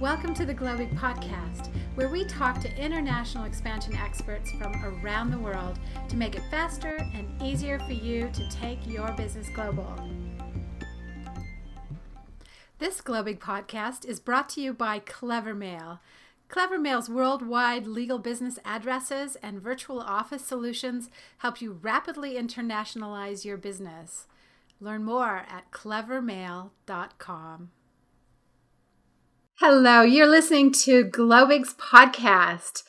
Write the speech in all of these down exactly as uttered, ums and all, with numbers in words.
Welcome to the Globig podcast, where we talk to international expansion experts from around the world to make it faster and easier for you to take your business global. This Globig podcast is brought to you by CleverMail. CleverMail's worldwide legal business addresses and virtual office solutions help you rapidly internationalize your business. Learn more at clever mail dot com. Hello, you're listening to Globig's podcast.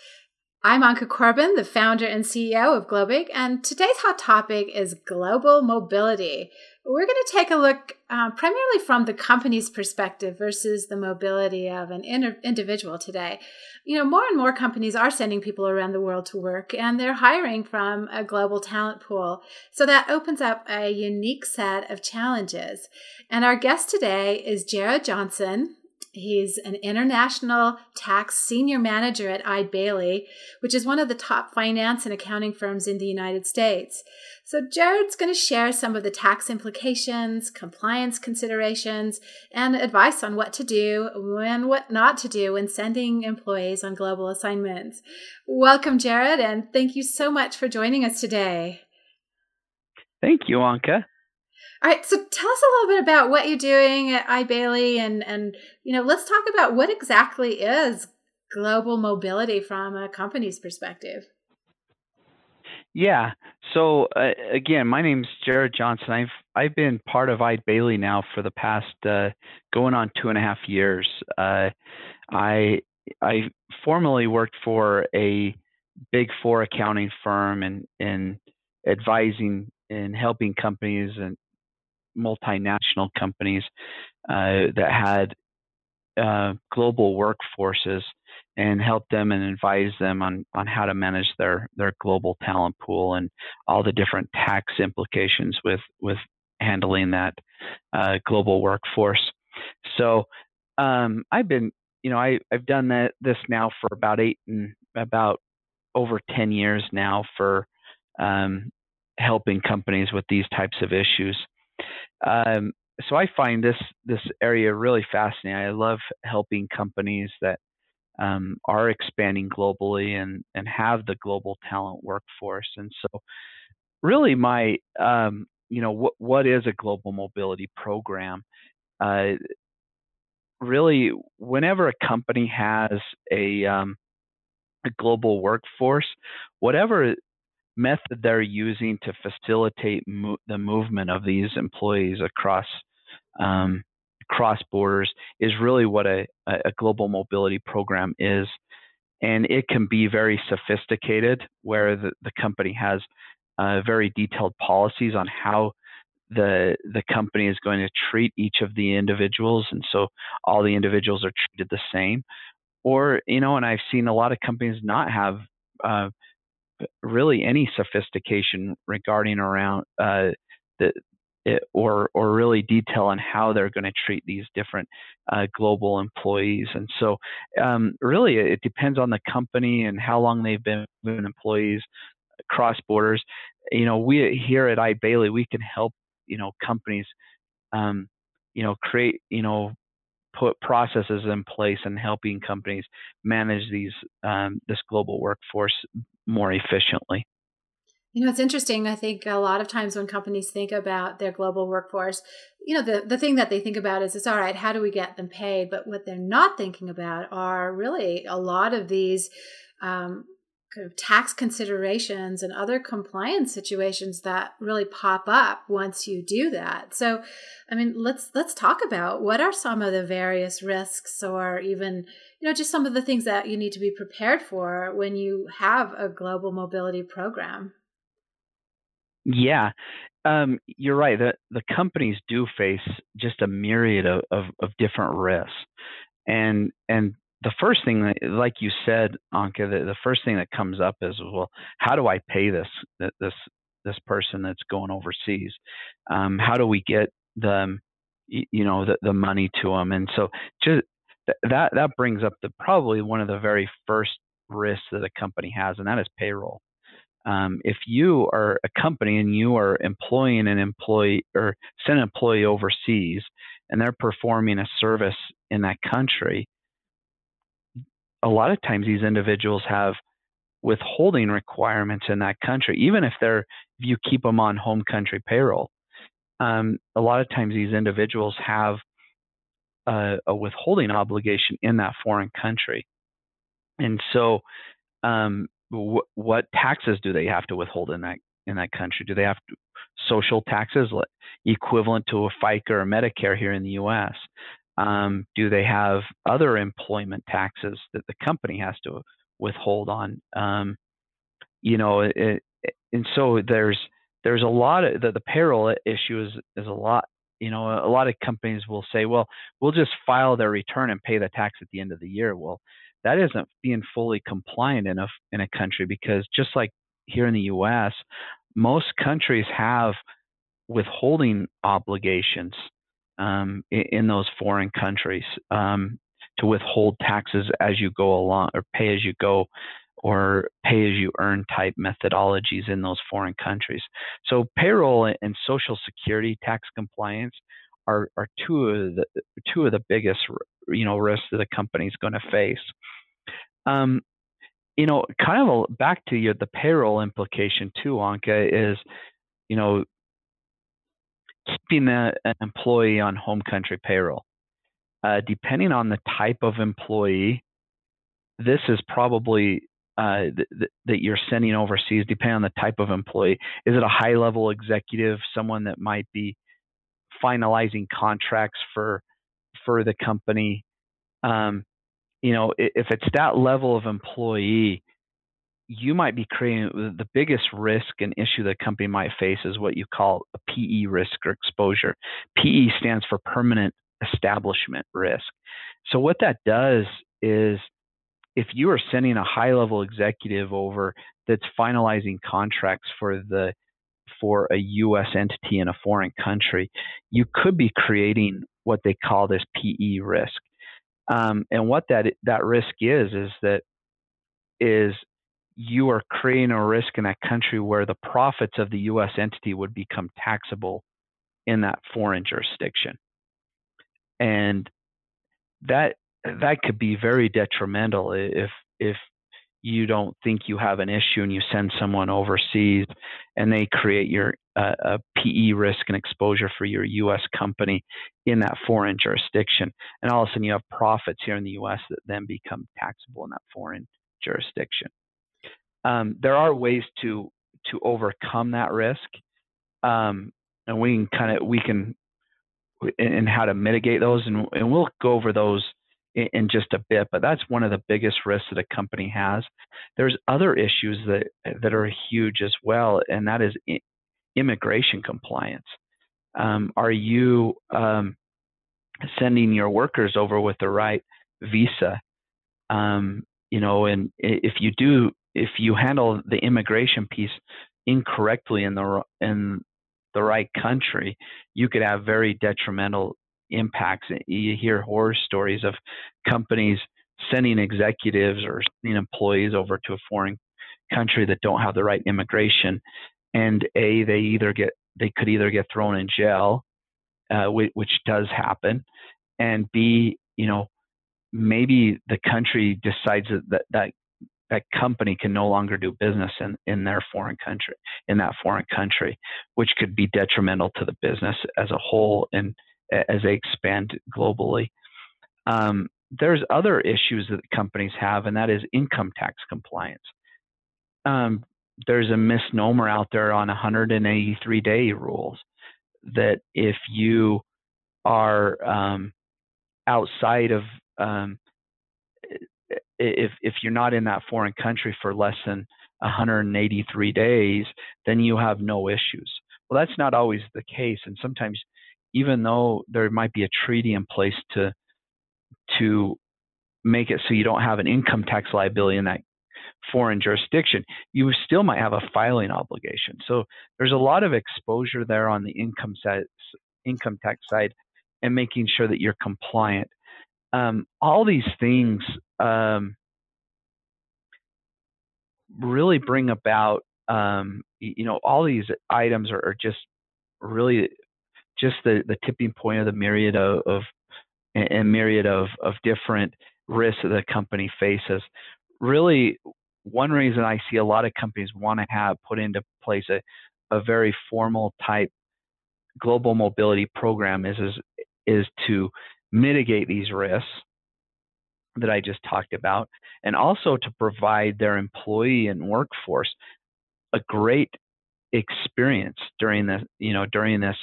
I'm Anca Corbin, the founder and C E O of Globig, and today's hot topic is global mobility. We're going to take a look uh, primarily from the company's perspective versus the mobility of an inter- individual today. You know, more and more companies are sending people around the world to work, and they're hiring from a global talent pool. So that opens up a unique set of challenges. And our guest today is Jared Johnson. He's an international tax senior manager at Eide Bailly, which is one of the top finance and accounting firms in the United States. So Jared's going to share some of the tax implications, compliance considerations, and advice on what to do and what not to do when sending employees on global assignments. Welcome, Jared, and thank you so much for joining us today. Thank you, Anca. All right, so tell us a little bit about what you're doing at Eide Bailly, and, and you know, let's talk about what exactly is global mobility from a company's perspective. Yeah, so uh, again, my name's Jared Johnson. I've I've been part of Eide Bailly now for the past uh, going on two and a half years. Uh, I I formerly worked for a Big Four accounting firm and and advising and helping companies and multinational companies uh, that had uh, global workforces, and help them and advise them on, on how to manage their, their global talent pool and all the different tax implications with, with handling that uh, global workforce. So um, I've been, you know, I, I've done that, this now for about eight and about over ten years now for um, helping companies with these types of issues. Um, so I find this this area really fascinating. I love helping companies that um, are expanding globally and, and have the global talent workforce. And so, really, my um, you know what what is a global mobility program? Uh, really, whenever a company has a um, a global workforce, whatever method they're using to facilitate mo- the movement of these employees across um, across borders is really what a, a global mobility program is. And it can be very sophisticated, where the, the company has uh, very detailed policies on how the the company is going to treat each of the individuals, and so all the individuals are treated the same. Or, you know, and I've seen a lot of companies not have uh, really any sophistication regarding around uh, the it, or or really detail on how they're going to treat these different uh, global employees. And so um, really it depends on the company and how long they've been moving employees across borders. You know, we here at Eide Bailly, we can help, you know, companies, um, you know, create, you know, put processes in place and helping companies manage these um, this global workforce more efficiently. You know, it's interesting. I think a lot of times when companies think about their global workforce, you know, the, the thing that they think about is, it's all right, how do we get them paid? But what they're not thinking about are really a lot of these um, kind of tax considerations and other compliance situations that really pop up once you do that. So, I mean, let's let's talk about what are some of the various risks, or even, you know, just some of the things that you need to be prepared for when you have a global mobility program. Yeah, um, you're right. The, the companies do face just a myriad of, of, of different risks, and and. The first thing, that, like you said, Anca, the, the first thing that comes up is, well, how do I pay this this this person that's going overseas? Um, how do we get the you know the, the money to them? And so just that that brings up the probably one of the very first risks that a company has, and that is payroll. Um, if you are a company and you are employing an employee or send an employee overseas, and they're performing a service in that country, a lot of times these individuals have withholding requirements in that country, even if they're, if you keep them on home country payroll. Um, a lot of times these individuals have a, a withholding obligation in that foreign country. And so um, w- what taxes do they have to withhold in that in that country? Do they have to, social taxes equivalent to a FICA or Medicare here in the U S? Um, do they have other employment taxes that the company has to withhold on? Um, you know, it, it, and so there's there's a lot of the, the payroll issue is is a lot. You know, a lot of companies will say, well, we'll just file their return and pay the tax at the end of the year. Well, that isn't being fully compliant enough in a country, because just like here in the U S, most countries have withholding obligations um, in, in those foreign countries um, to withhold taxes as you go along, or pay as you go, or pay as you earn type methodologies in those foreign countries. So payroll and Social Security tax compliance are, are two of the two of the biggest, you know, risks that a company's going to face. Um, you know, kind of a, back to your, the payroll implication too, Anca, is, you know, keeping a, an employee on home country payroll. Uh, depending on the type of employee, this is probably uh, th- th- that you're sending overseas, depending on the type of employee. Is it a high-level executive, someone that might be finalizing contracts for for the company? Um, you know, if it's that level of employee, you might be creating the biggest risk and issue the company might face is what you call a P E risk or exposure. P E stands for permanent establishment risk. So what that does is, if you are sending a high-level executive over that's finalizing contracts for the for a U S entity in a foreign country, you could be creating what they call this P E risk. Um, and what that that risk is is that is you are creating a risk in that country where the profits of the U S entity would become taxable in that foreign jurisdiction, and that. That could be very detrimental if if you don't think you have an issue and you send someone overseas and they create your uh, a P E risk and exposure for your U S company in that foreign jurisdiction. And all of a sudden you have profits here in the U S that then become taxable in that foreign jurisdiction. Um, there are ways to to overcome that risk, um, and we can kind of we can and how to mitigate those, and and we'll go over those in just a bit, but that's one of the biggest risks that a company has. There's other issues that that are huge as well, and that is immigration compliance. Um, are you um, sending your workers over with the right visa? Um, you know, and if you do, if you handle the immigration piece incorrectly in the in the right country, you could have very detrimental impacts. You hear horror stories of companies sending executives or sending employees over to a foreign country that don't have the right immigration, and a they either get they could either get thrown in jail, uh, which, which does happen, and b you know maybe the country decides that that that, that company can no longer do business in, in their foreign country in that foreign country, which could be detrimental to the business as a whole and as they expand globally. Um, there's other issues that companies have, and that is income tax compliance. Um, there's a misnomer out there on one hundred eighty-three day rules that if you are um, outside of, um, if if you're not in that foreign country for less than one hundred eighty-three days, then you have no issues. Well, that's not always the case, and sometimes even though there might be a treaty in place to to make it so you don't have an income tax liability in that foreign jurisdiction, you still might have a filing obligation. So there's a lot of exposure there on the income side, income tax side, and making sure that you're compliant. Um, all these things um, really bring about, um, you know, all these items are, are just really just the, the tipping point of the myriad of, of and myriad of, of different risks that a company faces. Really, one reason I see a lot of companies want to have put into place a, a very formal type global mobility program is, is, is to mitigate these risks that I just talked about, and also to provide their employee and workforce a great experience during the, you know, during this,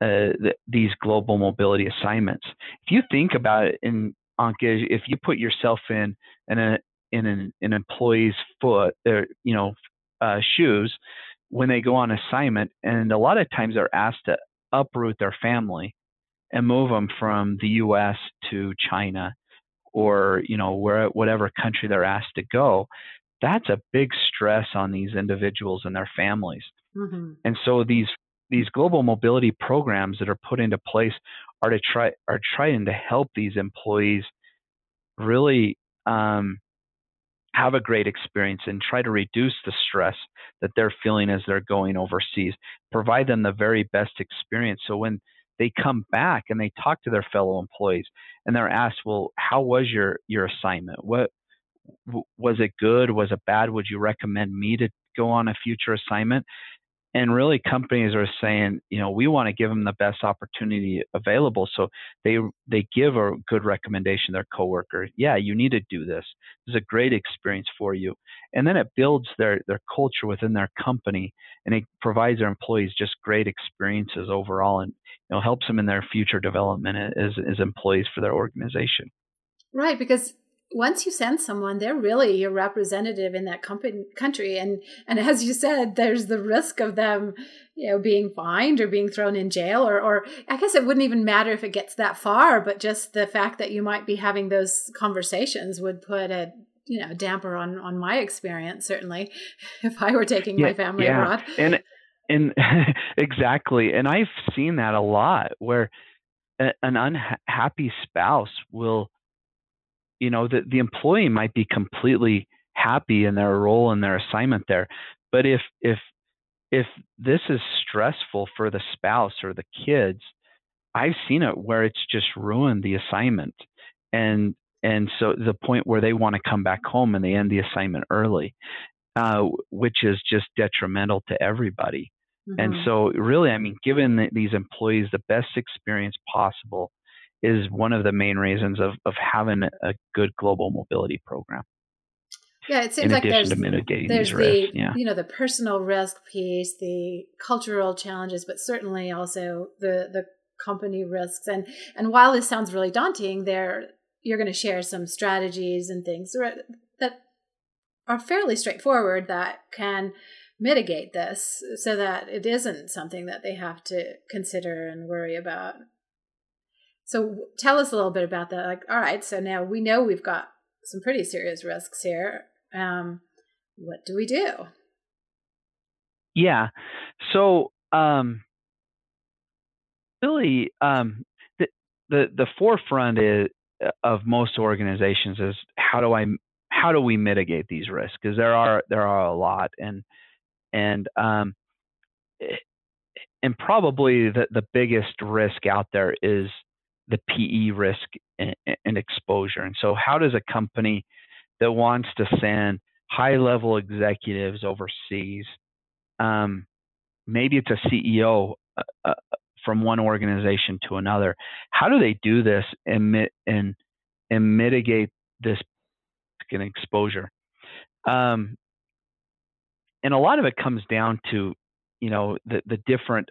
uh, the, these global mobility assignments. If you think about it, in Anca, if you put yourself in in a in an, an employee's foot, or, you know, uh, shoes when they go on assignment, and a lot of times they're asked to uproot their family and move them from the U S to China, or, you know, where, whatever country they're asked to go. That's a big stress on these individuals and their families. Mm-hmm. And so these these global mobility programs that are put into place are to try are trying to help these employees really um, have a great experience and try to reduce the stress that they're feeling as they're going overseas. Provide them the very best experience. So when they come back and they talk to their fellow employees and they're asked, well, how was your your assignment? What was it good? Was it bad? Would you recommend me to go on a future assignment? And really, companies are saying, you know, we want to give them the best opportunity available. So they they give a good recommendation to their coworker. Yeah, you need to do this. This is a great experience for you. And then it builds their their culture within their company, and it provides their employees just great experiences overall, and, you know, helps them in their future development as as employees for their organization. Right, because once you send someone, they're really your representative in that company, country. And, and as you said, there's the risk of them, you know, being fined or being thrown in jail, or, or I guess it wouldn't even matter if it gets that far, but just the fact that you might be having those conversations would put a, you know, damper on, on my experience, certainly, if I were taking yeah, my family yeah. abroad. And, and exactly. And I've seen that a lot, where a, an unhappy spouse will, you know, the, the employee might be completely happy in their role and their assignment there. But if if if this is stressful for the spouse or the kids, I've seen it where it's just ruined the assignment. And and so the point where they want to come back home and they end the assignment early, uh, which is just detrimental to everybody. Mm-hmm. And so really, I mean, giving the, these employees the best experience possible is one of the main reasons of, of having a good global mobility program. Yeah, it seems in like there's, to mitigating there's these risks. the yeah. you know, the personal risk piece, the cultural challenges, but certainly also the the company risks. And and while this sounds really daunting, there you're going to share some strategies and things that are fairly straightforward that can mitigate this, so that it isn't something that they have to consider and worry about. So tell us a little bit about that. Like, all right, so now we know we've got some pretty serious risks here. Um, what do we do? Yeah. So um, really, um, the, the the forefront is, of most organizations is how do I how do we mitigate these risks? Because there are there are a lot, and and um, and probably the the biggest risk out there is the P E risk and, and exposure. And so how does a company that wants to send high-level executives overseas, um, maybe it's a C E O uh, from one organization to another, how do they do this and, and, and mitigate this exposure? Um, and a lot of it comes down to, you know, the, the different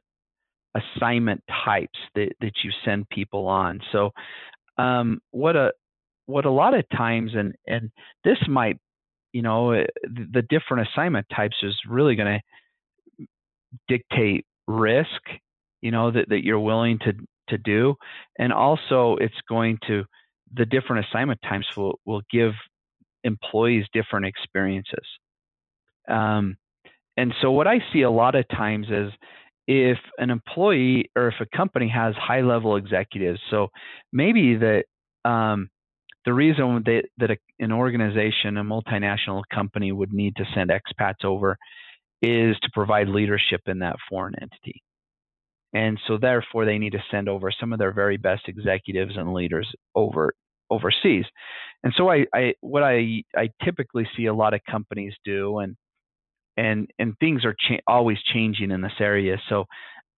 assignment types that, that you send people on. So um, what a what a lot of times, and, and this might, you know, the different assignment types is really going to dictate risk, you know, that, that you're willing to, to do. And also it's going to, the different assignment types will, will give employees different experiences. Um, and so what I see a lot of times is, if an employee or if a company has high-level executives, so maybe that um, the reason that, that a, an organization, a multinational company, would need to send expats over is to provide leadership in that foreign entity. And so therefore, they need to send over some of their very best executives and leaders over overseas. And so I, I what I, I typically see a lot of companies do, and and and things are cha- always changing in this area. So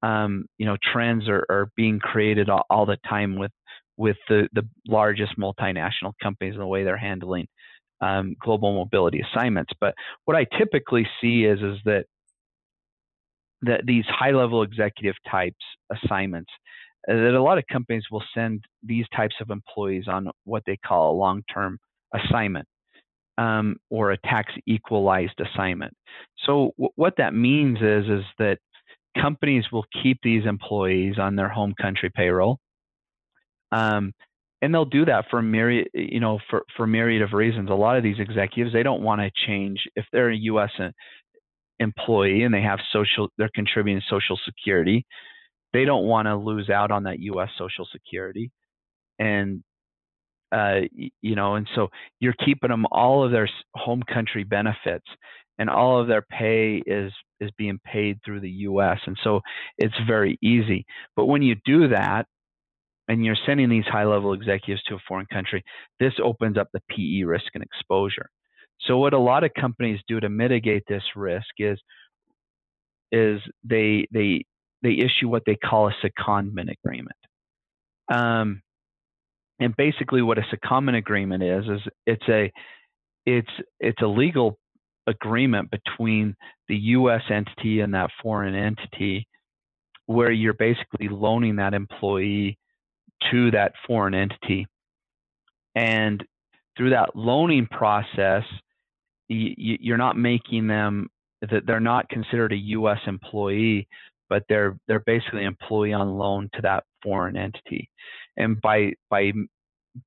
um, you know, trends are, are being created all, all the time with with the, the largest multinational companies and the way they're handling um, global mobility assignments. But what I typically see is is that that these high level executive types assignments, that a lot of companies will send these types of employees on what they call a long-term assignment, um, or a tax equalized assignment. So w- what that means is, is that companies will keep these employees on their home country payroll. Um, and they'll do that for myriad, you know, for, for myriad of reasons. A lot of these executives, they don't want to change. If they're a U S employee and they have social, they're contributing Social Security, they don't want to lose out on that U S Social Security. And, uh, you know, and so you're keeping them, all of their home country benefits and all of their pay is, is being paid through the U S. And so it's very easy. But when you do that and you're sending these high level executives to a foreign country, this opens up the P E risk and exposure. So what a lot of companies do to mitigate this risk is, is they, they, they issue what they call a secondment agreement. Um, and basically what a secondment agreement is, is it's a, it's, it's a legal agreement between the U S entity and that foreign entity, where you're basically loaning that employee to that foreign entity. And through that loaning process, y- you're not making them, that they're not considered a U S employee, but they're they're basically an employee on loan to that foreign entity. And by by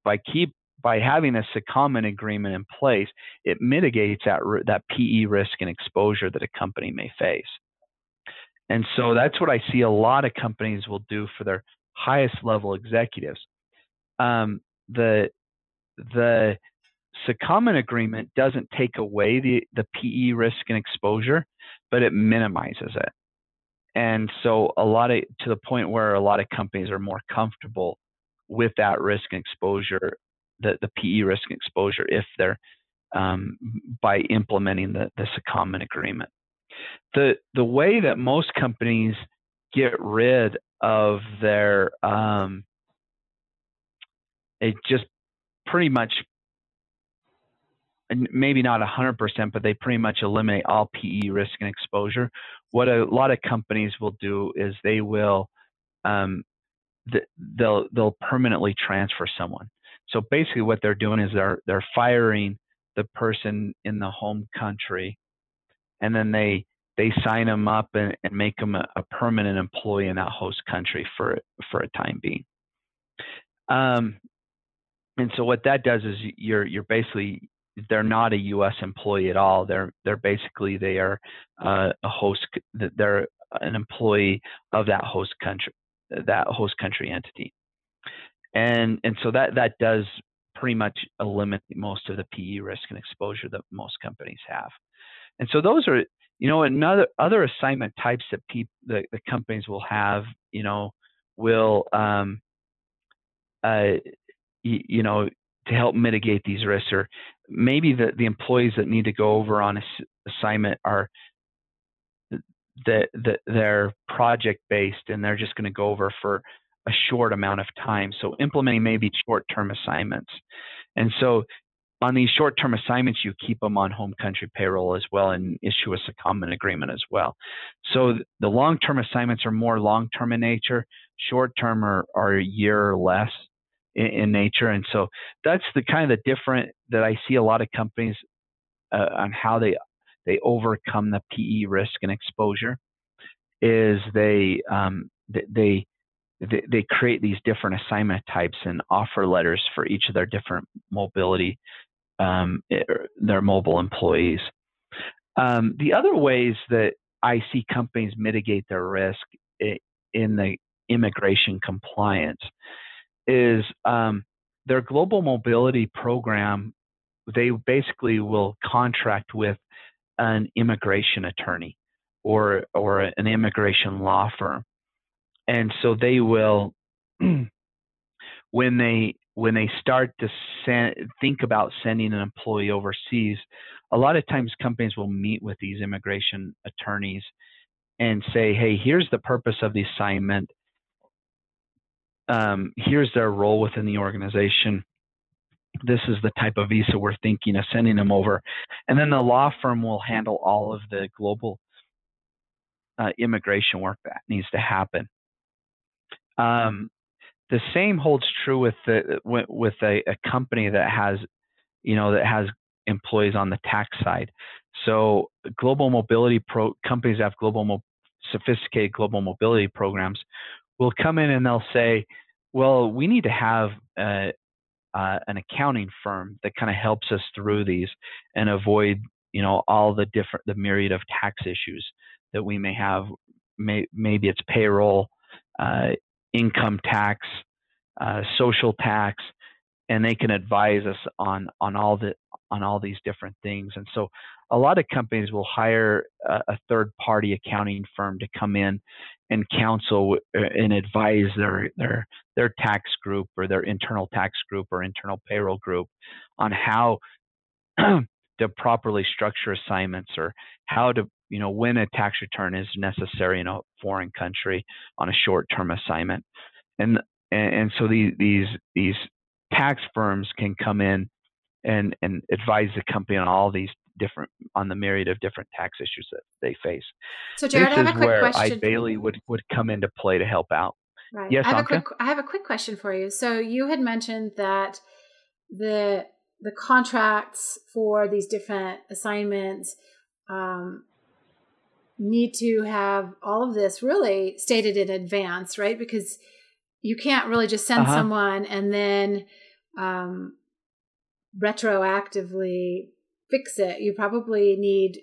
by keep by having a secondment agreement in place, it mitigates that that P E risk and exposure that a company may face. And so that's what I see a lot of companies will do for their highest level executives. Um, the the secondment agreement doesn't take away the the P E risk and exposure, but it minimizes it. And so a lot of, to the point where a lot of companies are more comfortable with that risk and exposure, the, the P E risk and exposure, if they're um, by implementing the, the secondment agreement. The the way that most companies get rid of their, um, it just pretty much, maybe not one hundred percent, but they pretty much eliminate all P E risk and exposure. What a lot of companies will do is they will um, th- they'll they'll permanently transfer someone. So basically, what they're doing is they're they're firing the person in the home country, and then they they sign them up and, and make them a, a permanent employee in that host country for for a time being. Um, and so what that does is you're you're basically, they're not a U S employee at all. They're they're basically they are uh, a host. They're an employee of that host country, that host country entity, and and so that that does pretty much eliminate most of the P E risk and exposure that most companies have. And so those are, you know, another other assignment types that people the, the companies will have. You know, will um, uh, you, you know. to help mitigate these risks, or maybe the, the employees that need to go over on ass- assignment are that the, they're project based and they're just going to go over for a short amount of time. So implementing maybe short-term assignments. And so on these short-term assignments, you keep them on home country payroll as well and issue a secondment agreement as well. So the long-term assignments are more long-term in nature, short-term are, are a year or less in nature. And so that's the kind of the different that I see a lot of companies uh, on how they they overcome the P E risk and exposure is they um, they they they create these different assignment types and offer letters for each of their different mobility um, their mobile employees. Um, the other ways that I see companies mitigate their risk in the immigration compliance is um, their global mobility program. They basically will contract with an immigration attorney or or an immigration law firm, and so they will when they when they start to send, think about sending an employee overseas, a lot of times companies will meet with these immigration attorneys and say, hey, here's the purpose of the assignment. Um, here's their role within the organization. This is the type of visa we're thinking of sending them over. And then the law firm will handle all of the global uh, immigration work that needs to happen. Um, the same holds true with the, with a, a company that has, you know, that has employees on the tax side. So global mobility pro companies that have global mo sophisticated global mobility programs will come in and they'll say, well, we need to have a, uh, an accounting firm that kind of helps us through these and avoid, you know, all the different, the myriad of tax issues that we may have. May, maybe it's payroll, uh, income tax, uh, social tax, and they can advise us on, on all the, on all these different things. And so a lot of companies will hire a, a third party accounting firm to come in and counsel and advise their, their, their tax group or their internal tax group or internal payroll group on how to properly structure assignments or how to, you know, when a tax return is necessary in a foreign country on a short-term assignment. And, and so these, these, these tax firms can come in and, and advise the company on all these different, on the myriad of different tax issues that they face. So Jared, this I have is a quick where question. Eide Bailly would, would come into play to help out. Right. Yes, I have, a quick, I have a quick question for you. So you had mentioned that the, the contracts for these different assignments um, need to have all of this really stated in advance, right? Because you can't really just send uh-huh. someone and then um, retroactively fix it. You probably need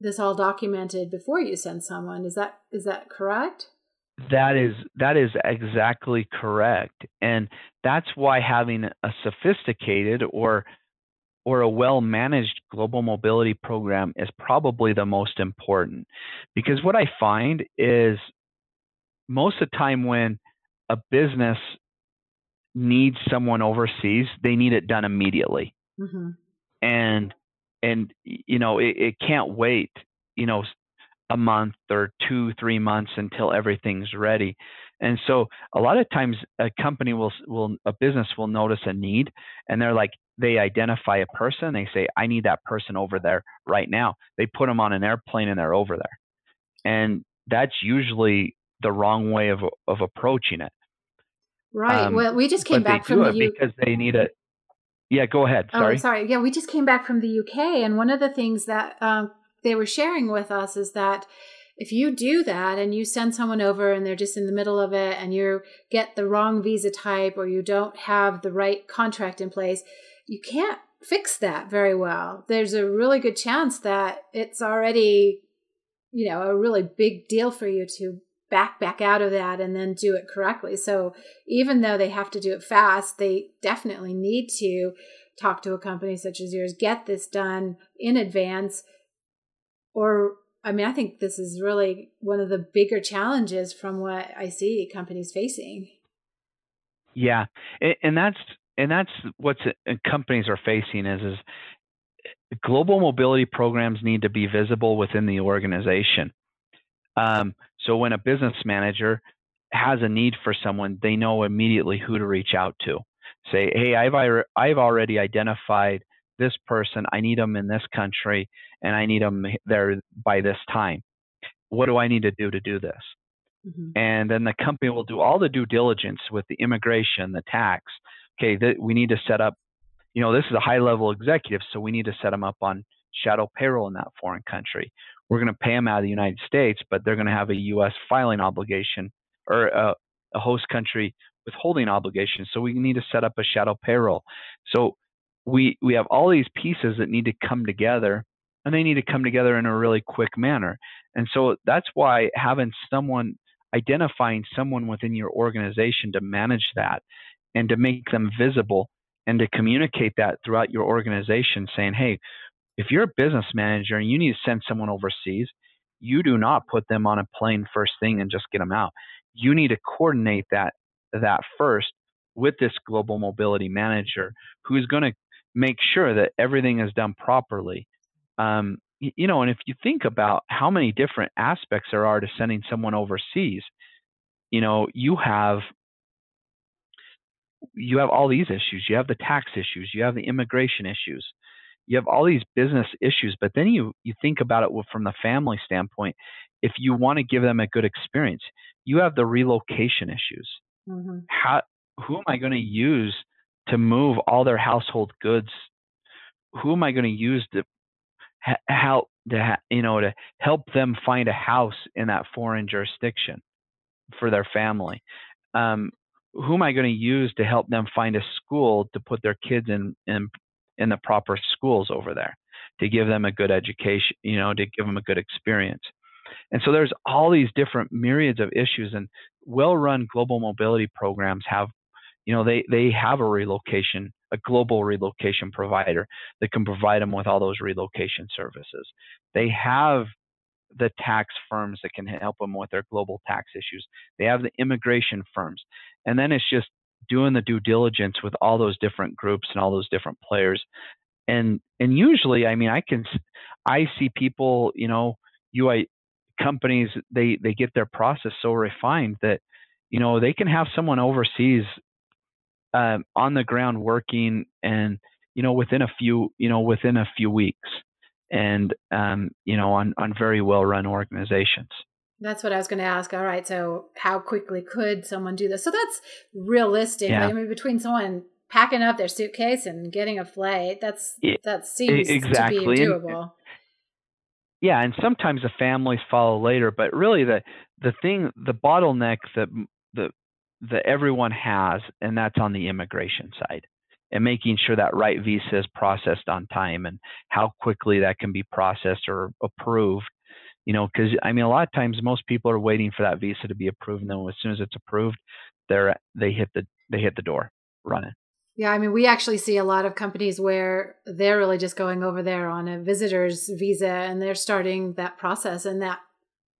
this all documented before you send someone. Is that is that correct? That is that is exactly correct. And that's why having a sophisticated or or a well-managed global mobility program is probably the most important. Because what I find is most of the time when a business needs someone overseas, they need it done immediately. Mm-hmm. And, and, you know, it, it can't wait, you know, a month or two, three months until everything's ready. And so a lot of times a company will, will, a business will notice a need and they're like, they identify a person. They say, I need that person over there right now. They put them on an airplane and they're over there. And that's usually the wrong way of, of approaching it. Right. Um, well, we just came back from the U K because they need it. Yeah, go ahead. Sorry. Oh, sorry. Yeah, we just came back from the U K, and one of the things that um, they were sharing with us is that if you do that and you send someone over and they're just in the middle of it and you get the wrong visa type or you don't have the right contract in place, you can't fix that very well. There's a really good chance that it's already, you know, a really big deal for you to back back out of that and then do it correctly. So even though they have to do it fast, they definitely need to talk to a company such as yours, get this done in advance. Or, I mean, I think this is really one of the bigger challenges from what I see companies facing. Yeah. And, and that's, and that's what companies are facing is, is global mobility programs need to be visible within the organization. Um, so when a business manager has a need for someone, they know immediately who to reach out to. Say, hey, I've, I've already identified this person. I need them in this country and I need them there by this time. What do I need to do to do this? Mm-hmm. And then the company will do all the due diligence with the immigration, the tax. Okay, th- we need to set up, you know, this is a high level executive, so we need to set them up on shadow payroll in that foreign country. We're going to pay them out of the United States, but they're going to have a U S filing obligation or a, a host country withholding obligation. So we need to set up a shadow payroll. So we we have all these pieces that need to come together, and they need to come together in a really quick manner. And so that's why having someone, identifying someone within your organization to manage that and to make them visible and to communicate that throughout your organization saying, hey, if you're a business manager and you need to send someone overseas, you do not put them on a plane first thing and just get them out. You need to coordinate that that first with this global mobility manager who's going to make sure that everything is done properly. Um, you know, and if you think about how many different aspects there are to sending someone overseas, you know, you have you have all these issues. You have the tax issues. You have the immigration issues. You have all these business issues. But then you, you think about it from the family standpoint. If you want to give them a good experience, you have the relocation issues. Mm-hmm. How, who am I going to use to move all their household goods? Who am I going to use to help to, you know, to help them find a house in that foreign jurisdiction for their family? Um, who am I going to use to help them find a school to put their kids in, in, in the proper schools over there, to give them a good education, you know, to give them a good experience? And so there's all these different myriads of issues, and well-run global mobility programs have, you know, they, they have a relocation, a global relocation provider that can provide them with all those relocation services. They have the tax firms that can help them with their global tax issues. They have the immigration firms. And then it's just doing the due diligence with all those different groups and all those different players. And, and usually, I mean, I can, I see people, you know, U I companies, they, they get their process so refined that, you know, they can have someone overseas um, on the ground working, and, you know, within a few, you know, within a few weeks, and, um, you know, on, on very well-run organizations. That's what I was going to ask. All right. So how quickly could someone do this? So that's realistic. Yeah. I mean, between someone packing up their suitcase and getting a flight, that's, that seems exactly. to be doable. And, yeah, and sometimes the families follow later, but really the the thing, the bottleneck that the that everyone has, and that's on the immigration side, and making sure that right visa is processed on time and how quickly that can be processed or approved. You know, because I mean, a lot of times most people are waiting for that visa to be approved, and then as soon as it's approved, they're they hit the they hit the door running. Yeah, I mean, we actually see a lot of companies where they're really just going over there on a visitor's visa, and they're starting that process. And that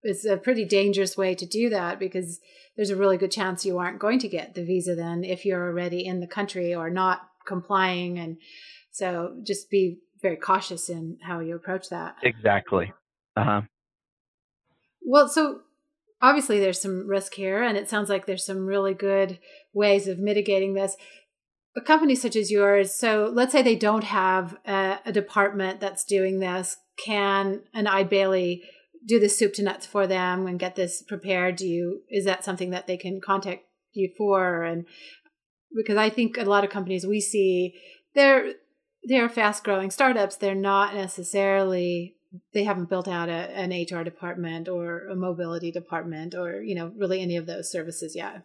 is a pretty dangerous way to do that, because there's a really good chance you aren't going to get the visa then if you're already in the country or not complying. And so just be very cautious in how you approach that. Exactly. Uh-huh. Well, so obviously there's some risk here, and it sounds like there's some really good ways of mitigating this. A company such as yours, so let's say they don't have a, a department that's doing this. Can an Eide Bailly do the soup to nuts for them and get this prepared? Do you, is that something that they can contact you for? And because I think a lot of companies we see, they're they're fast growing startups. They're not necessarily, they haven't built out a, an H R department or a mobility department, or, you know, really any of those services yet.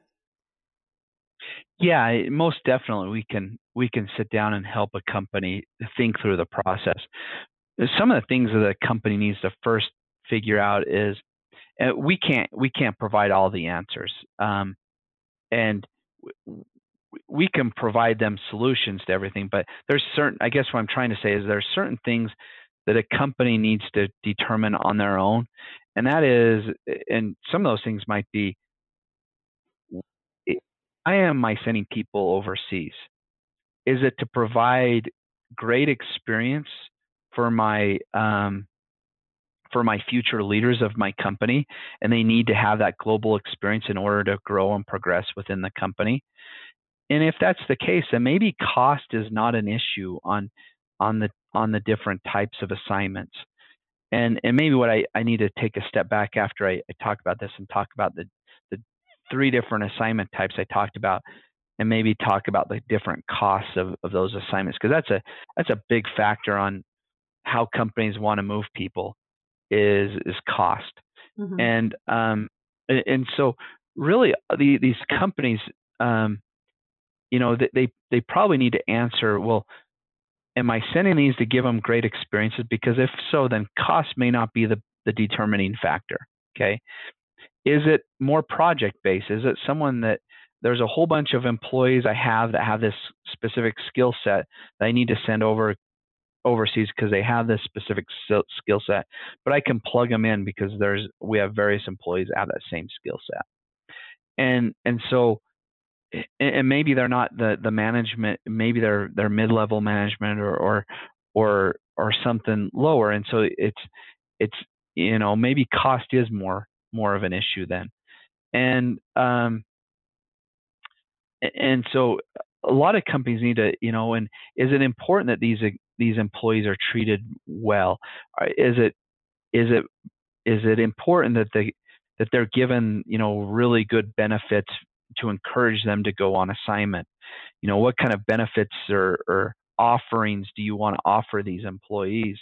Yeah, most definitely we can we can sit down and help a company think through the process. Some of the things that the company needs to first figure out is uh, we can't we can't provide all the answers, um, and w- we can provide them solutions to everything. But there's certain, I guess what I'm trying to say is there's certain things that a company needs to determine on their own, and that is, and some of those things might be, I am I sending people overseas? Is it to provide great experience for my um, for my future leaders of my company, and they need to have that global experience in order to grow and progress within the company? And if that's the case, then maybe cost is not an issue on on the on the different types of assignments. And and maybe what I, I need to take a step back after I, I talk about this and talk about the three different assignment types I talked about, and maybe talk about the different costs of, of those assignments, because that's a that's a big factor on how companies want to move people is is cost. Mm-hmm. And um and so really the, these companies um you know they they probably need to answer, well, am I sending these to give them great experiences? Because if so, then cost may not be the the determining factor. Okay. Is it more project-based? Is it someone that there's a whole bunch of employees I have that have this specific skill set that I need to send over overseas because they have this specific skill set, but I can plug them in because there's we have various employees that have that same skill set. And and so and maybe they're not the, the management, maybe they're they're mid-level management or, or or or something lower, and so it's it's you know maybe cost is more more of an issue then, and um and so a lot of companies need to you know and is it important that these these employees are treated well? Is it is it is it important that they that they're given you know really good benefits to encourage them to go on assignment? You know, what kind of benefits or, or offerings do you want to offer these employees,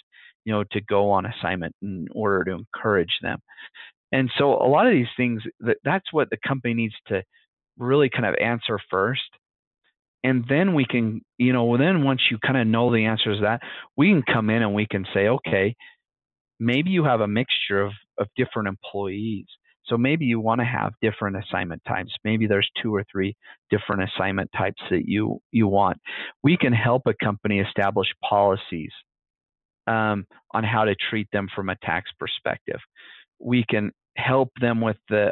you know, to go on assignment in order to encourage them? And so a lot of these things, that, that's what the company needs to really kind of answer first. And then we can, you know, then once you kind of know the answers to that, we can come in and we can say, okay, maybe you have a mixture of, of different employees. So maybe you want to have different assignment types. Maybe there's two or three different assignment types that you you want. We can help a company establish policies um, on how to treat them from a tax perspective. We can help them with the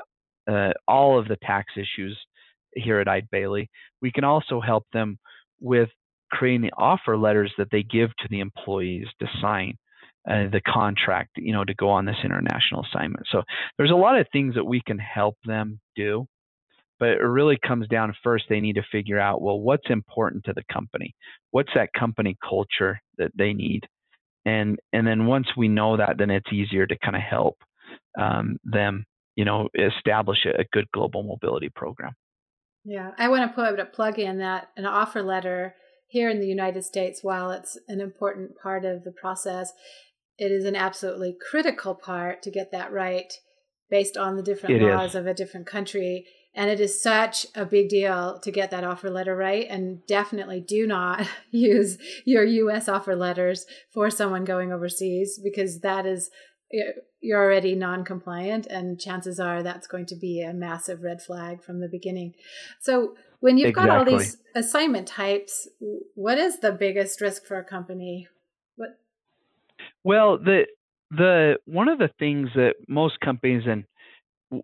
uh, all of the tax issues here at Eide Bailly. We can also help them with creating the offer letters that they give to the employees to sign. Uh, the contract, you know, to go on this international assignment. So there's a lot of things that we can help them do, but it really comes down first, they need to figure out, well, what's important to the company? What's that company culture that they need? And and then once we know that, then it's easier to kind of help um, them, you know, establish a, a good global mobility program. Yeah, I want to put a plug in that an offer letter here in the United States, while it's an important part of the process, it is an absolutely critical part to get that right based on the different laws of a different country. And it is such a big deal to get that offer letter right. And definitely do not use your U S offer letters for someone going overseas, because that is, you're already non-compliant and chances are that's going to be a massive red flag from the beginning. So when you've exactly. got all these assignment types, what is the biggest risk for a company? What? Well, the the one of the things that most companies and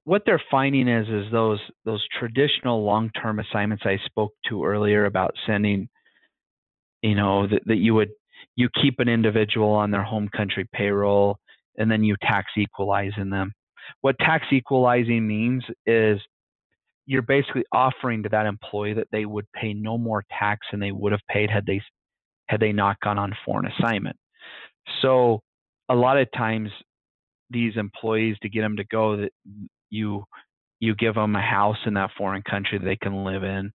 what they're finding is is those those traditional long-term assignments I spoke to earlier about sending, you know, that, that you would you keep an individual on their home country payroll and then you tax equalize in them. What tax equalizing means is you're basically offering to that employee that they would pay no more tax than they would have paid had they had they not gone on foreign assignment. So a lot of times these employees, to get them to go, that you you give them a house in that foreign country that they can live in,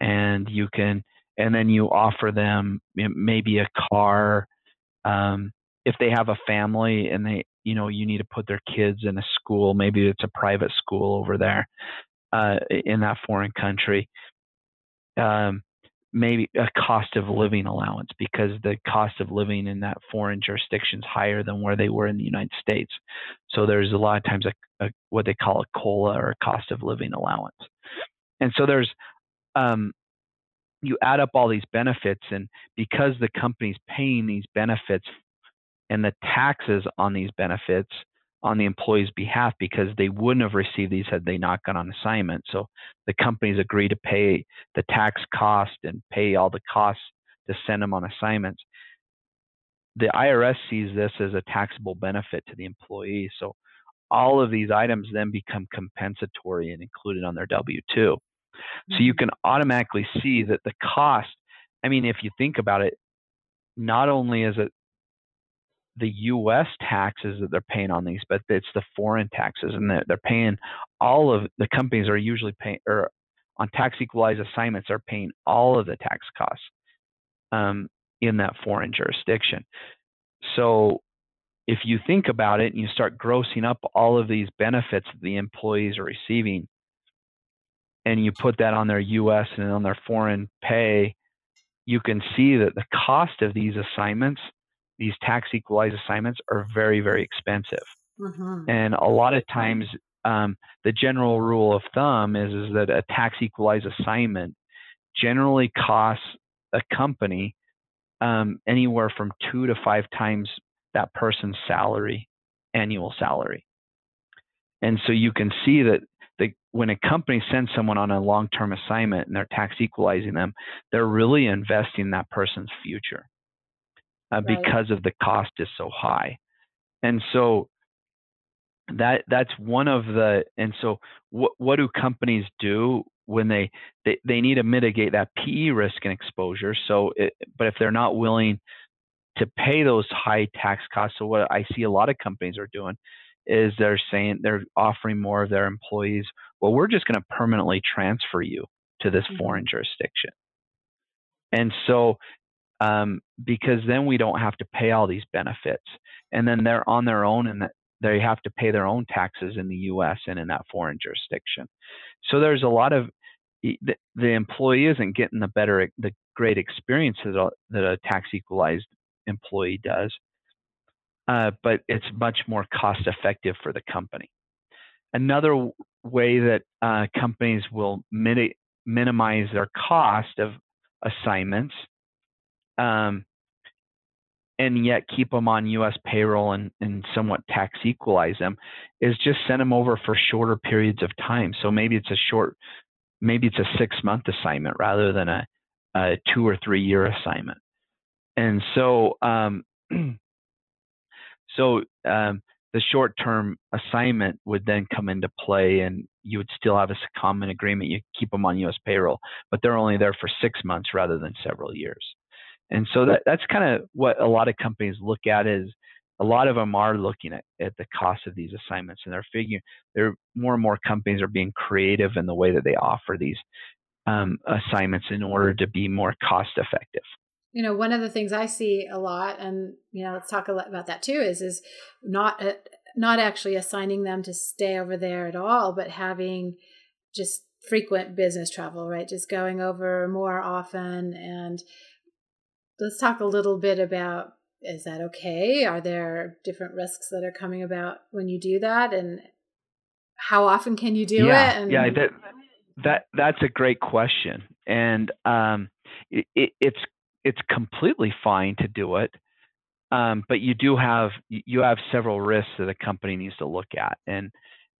and you can and then you offer them maybe a car. Um, if they have a family and they you know you need to put their kids in a school, maybe it's a private school over there. Uh, in that foreign country, um, maybe a cost of living allowance, because the cost of living in that foreign jurisdiction is higher than where they were in the United States. So there's a lot of times a, a, what they call a COLA or a cost of living allowance. And so there's, um, you add up all these benefits, and because the company's paying these benefits and the taxes on these benefits on the employee's behalf, because they wouldn't have received these had they not gone on assignment. So the companies agree to pay the tax cost and pay all the costs to send them on assignments. The I R S sees this as a taxable benefit to the employee. So all of these items then become compensatory and included on their W two. Mm-hmm. So you can automatically see that the cost, I mean, if you think about it, not only is it the U S taxes that they're paying on these, but it's the foreign taxes, and they're, they're paying all of the companies are usually paying, or on tax equalized assignments are paying all of the tax costs um, in that foreign jurisdiction. So if you think about it and you start grossing up all of these benefits that the employees are receiving, and you put that on their U S and on their foreign pay, you can see that the cost of these assignments, these tax equalized assignments, are very, very expensive. Mm-hmm. And a lot of times um, the general rule of thumb is, is that a tax equalized assignment generally costs a company um, anywhere from two to five times that person's salary, annual salary. And so you can see that they, when a company sends someone on a long-term assignment and they're tax equalizing them, they're really investing in that person's future uh, right. because of the cost is so high. And so that that's one of the, and so what, what do companies do when they, they, they need to mitigate that P E risk and exposure? So, it, but if they're not willing to pay those high tax costs, so what I see a lot of companies are doing is they're saying, they're offering more of their employees, well, we're just going to permanently transfer you to this mm-hmm. foreign jurisdiction. And so, um, because then we don't have to pay all these benefits, and then they're on their own and they have to pay their own taxes in the U S and in that foreign jurisdiction. So there's a lot of, the, the employee isn't getting the better, the great experience that a, that a tax equalized employee does. Uh, but it's much more cost effective for the company. Another w- way that uh, companies will mini- minimize their cost of assignments um, and yet keep them on U S payroll and, and somewhat tax equalize them is just send them over for shorter periods of time. So maybe it's a short, maybe it's a six month assignment rather than a, a two or three year assignment. And so, um, So um, the short-term assignment would then come into play, and you would still have a common agreement. You keep them on U S payroll, but they're only there for six months rather than several years. And so that, that's kind of what a lot of companies look at is a lot of them are looking at, at the cost of these assignments, and they're figuring they're more and more companies are being creative in the way that they offer these um, assignments in order to be more cost-effective. You know, one of the things I see a lot, and, you know, let's talk a lot about that too, is, is not, uh, not actually assigning them to stay over there at all, but having just frequent business travel, right? Just going over more often. And let's talk a little bit about, is that okay? Are there different risks that are coming about when you do that? And how often can you do yeah, it? And yeah, that, that, that's a great question. And um, it, it, it's, It's completely fine to do it, um, but you do have you have several risks that a company needs to look at, and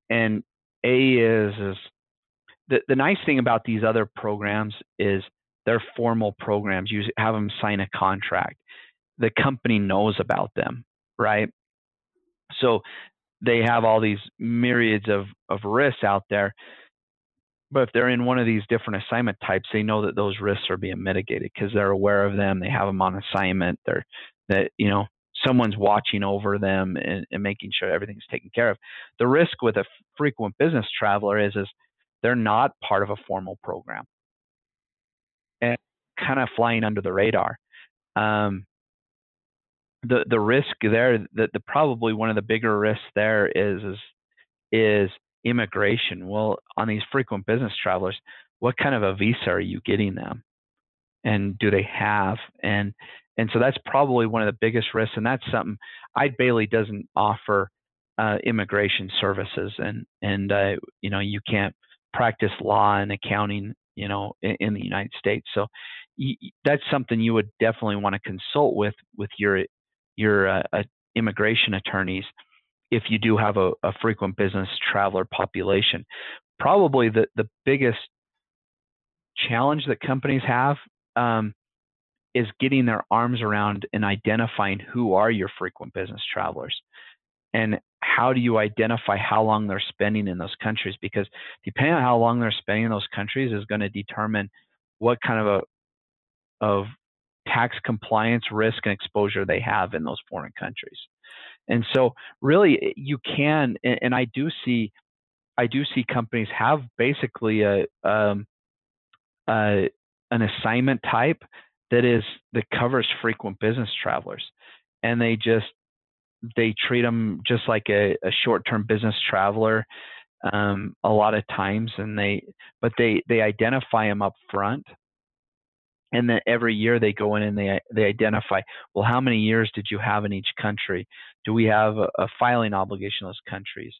and a is is the the nice thing about these other programs is they're formal programs. You have them sign a contract. The company knows about them, right? So they have all these myriads of of risks out there. But if they're in one of these different assignment types, they know that those risks are being mitigated because they're aware of them. They have them on assignment. They're that, you know, someone's watching over them and, and making sure everything's taken care of. The risk with a frequent business traveler is, is they're not part of a formal program and kind of flying under the radar. Um, the, the risk there, the, the probably one of the bigger risks there is, is, is immigration. Well, on these frequent business travelers, what kind of a visa are you getting them, and do they have? And and so that's probably one of the biggest risks, and that's something Eide Bailly doesn't offer uh, immigration services, and and uh, you know you can't practice law and accounting, you know, in, in the United States. So y- that's something you would definitely want to consult with with your your uh, uh, immigration attorneys. If you do have a, a frequent business traveler population. Probably the, the biggest challenge that companies have um, is getting their arms around and identifying who are your frequent business travelers and how do you identify how long they're spending in those countries, because depending on how long they're spending in those countries is going to determine what kind of a of tax compliance risk and exposure they have in those foreign countries. And so really you can, and, and I do see, I do see companies have basically a, um, a, an assignment type that is, that covers frequent business travelers. And they just, they treat them just like a, a short-term business traveler um, a lot of times. And they, but they, they identify them up front. And then every year they go in and they they identify, well, how many years did you have in each country? Do we have a, a filing obligation in those countries?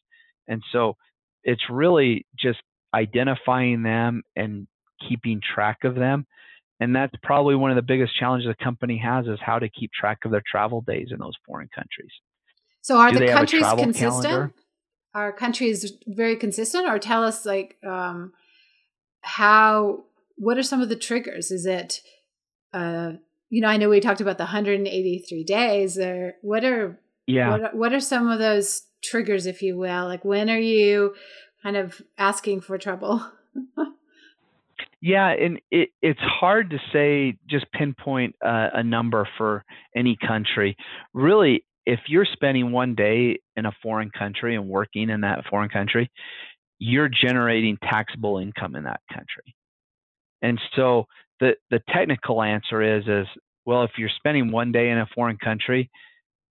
And so it's really just identifying them and keeping track of them. And that's probably one of the biggest challenges a company has is how to keep track of their travel days in those foreign countries. So are the countries consistent? our country is very consistent, or tell us like um, how, what are some of the triggers? Is it, uh, you know, I know we talked about the one hundred eighty-three days or what are, yeah. what, what are some of those triggers, if you will? Like when are you kind of asking for trouble? Yeah, and it, it's hard to say, just pinpoint uh, a number for any country. Really, if you're spending one day in a foreign country and working in that foreign country, you're generating taxable income in that country. And so the, the technical answer is, is, well, if you're spending one day in a foreign country,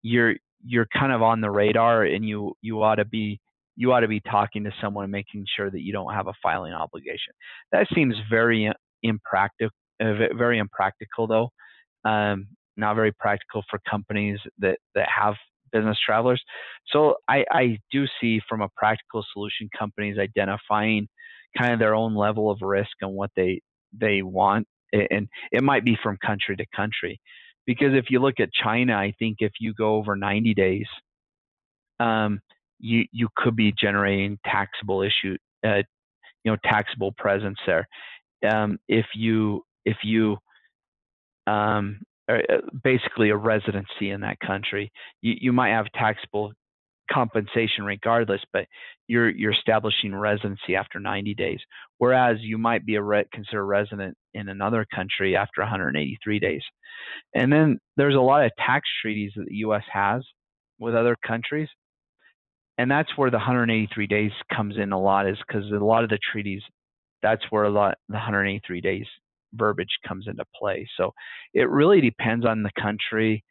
you're you're kind of on the radar and you, you ought to be you ought to be talking to someone and making sure that you don't have a filing obligation. That seems very impractical, very impractical though. Um, not very practical for companies that, that have business travelers. So I, I do see from a practical solution, companies identifying kind of their own level of risk and what they, they want. And it might be from country to country, because if you look at China, I think if you go over ninety days, um, you you could be generating taxable issue, uh, you know, taxable presence there. Um, if you if you um, are basically a residency in that country, you, you might have taxable compensation regardless, but you're you're establishing residency after ninety days, whereas you might be a re- considered resident in another country after one hundred eighty-three days. And then there's a lot of tax treaties that the U S has with other countries. And that's where the one hundred eighty-three days comes in a lot, is because a lot of the treaties, that's where a lot the one hundred eighty-three days verbiage comes into play. So it really depends on the country.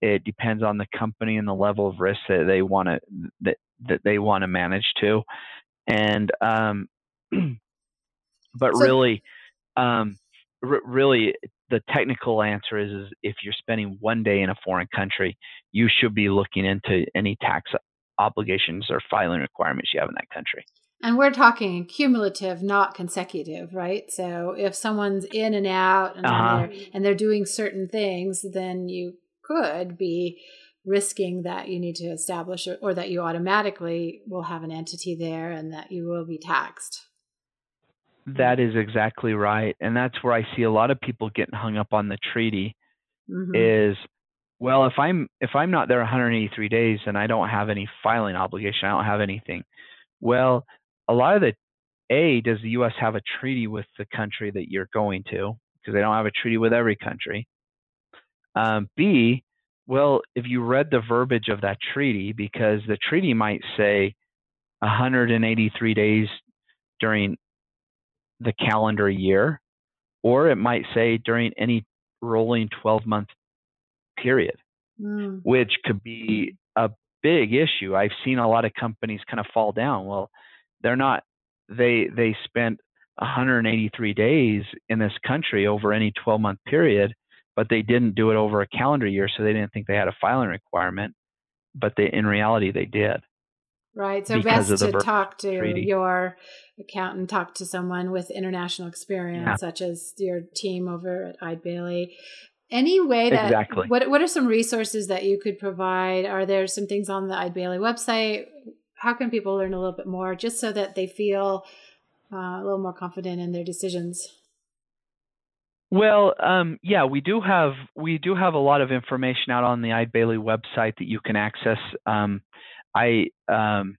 It depends on the company and the level of risk that they want to that, that they want to manage to. And um, but so, really, um, r- really, the technical answer is, is if you're spending one day in a foreign country, you should be looking into any tax obligations or filing requirements you have in that country. And we're talking cumulative, not consecutive, right? So if someone's in and out and, uh-huh. they're, and they're doing certain things, then you could be risking that you need to establish or, or that you automatically will have an entity there and that you will be taxed. That is exactly right. And that's where I see a lot of people getting hung up on the treaty mm-hmm. is, well, if I'm if I'm not there one hundred eighty-three days and I don't have any filing obligation, I don't have anything. Well, a lot of the A, does the U S have a treaty with the country that you're going to? Because they don't have a treaty with every country. Um, B, well, if you read the verbiage of that treaty, because the treaty might say one hundred eighty-three days during the calendar year, or it might say during any rolling twelve-month period, mm. which could be a big issue. I've seen a lot of companies kind of fall down. Well, they're not, they, they spent one hundred eighty-three days in this country over any twelve month period, but they didn't do it over a calendar year. So they didn't think they had a filing requirement, but they, in reality, they did. Right. So best to talk to treaty. Your accountant, talk to someone with international experience, yeah. such as your team over at Eide Bailly. Any way that, exactly. what what are some resources that you could provide? Are there some things on the Eide Bailly website? How can people learn a little bit more just so that they feel uh, a little more confident in their decisions? Well, um, yeah, we do have we do have a lot of information out on the Eide Bailly website that you can access. Um, I um,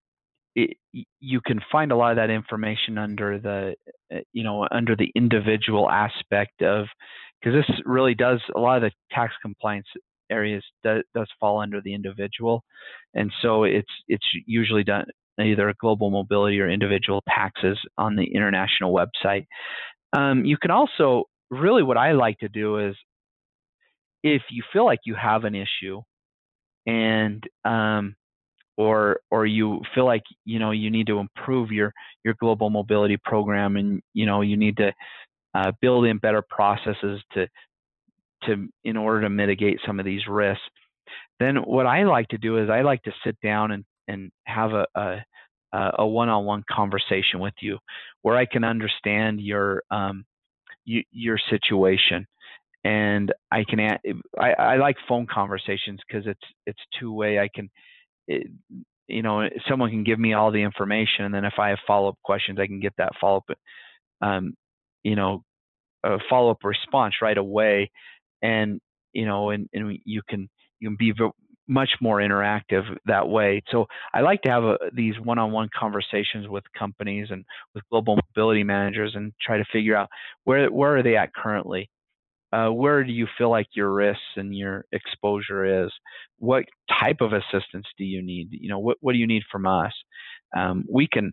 it, you can find a lot of that information under the you know under the individual aspect of. Because this really does, a lot of the tax compliance areas do, does fall under the individual. And so it's it's usually done either global mobility or individual taxes on the international website. Um, you can also, really what I like to do is, if you feel like you have an issue and um, or or you feel like, you know, you need to improve your, your global mobility program and, you know, you need to Uh, build in better processes to to in order to mitigate some of these risks, then what I like to do is I like to sit down and, and have a, a a one-on-one conversation with you where I can understand your um you, your situation, and I can I, I like phone conversations because it's it's two way. I can it, you know, someone can give me all the information, and then if I have follow-up questions, I can get that follow-up, um, you know, a follow-up response right away. And, you know, and, and you can, you can be v- much more interactive that way. So I like to have a, these one-on-one conversations with companies and with global mobility managers, and try to figure out where, where are they at currently? Uh, where do you feel like your risks and your exposure is? What type of assistance do you need? You know, what, what do you need from us? Um, we can,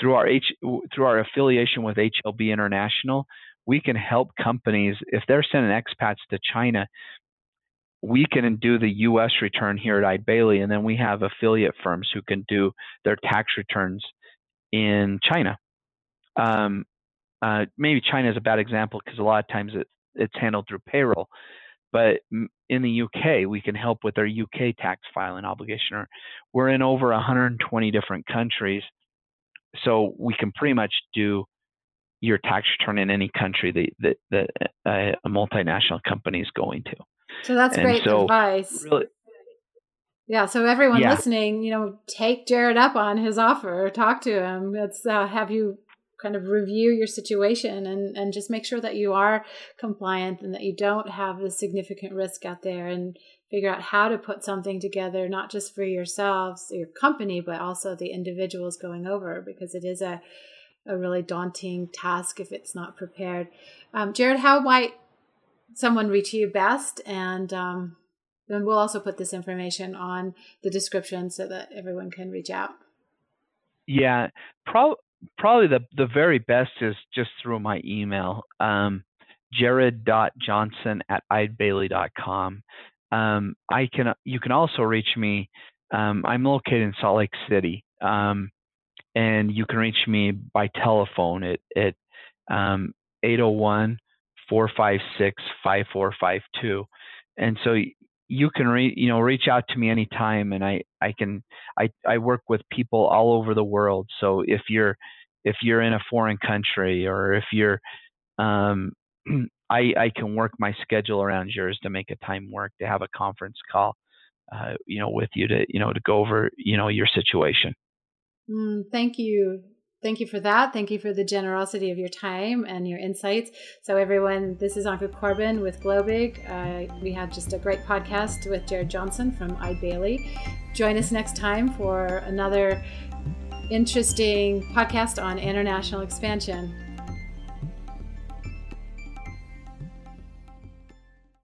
through our H, through our affiliation with H L B International, we can help companies if they're sending expats to China. We can do the U S return here at Eide Bailly, and then we have affiliate firms who can do their tax returns in China. Um, uh, maybe China is a bad example because a lot of times it, it's handled through payroll, but in the U K, we can help with their U K tax filing obligation. Or we're in over one hundred twenty different countries, so we can pretty much do your tax return in any country that that, that uh, a multinational company is going to. So that's and great so, advice. Really, yeah. So everyone yeah. listening, you know, take Jared up on his offer. Talk to him. Let's uh, have you kind of review your situation and, and just make sure that you are compliant and that you don't have the significant risk out there, and figure out how to put something together, not just for yourselves, your company, but also the individuals going over, because it is a, a really daunting task if it's not prepared. Um, Jared, how might someone reach you best? And um, then we'll also put this information on the description so that everyone can reach out. Yeah, probably. Probably the, the very best is just through my email, um, jared.johnson at eidebailly.com. Um, I can, you can also reach me. Um, I'm located in Salt Lake City, um, and you can reach me by telephone at, at um, eight oh one, four five six, five four five two. And so you can re, you know, reach out to me anytime, and I, I can I, I work with people all over the world. So if you're if you're in a foreign country, or if you're um I I can work my schedule around yours to make a time work to have a conference call, uh, you know, with you to you know to go over you know your situation. Mm, thank you. Thank you for that. Thank you for the generosity of your time and your insights. So everyone, this is Anca Corbin with Globig. Uh, we had just a great podcast with Jared Johnson from Eide Bailly. Join us next time for another interesting podcast on international expansion.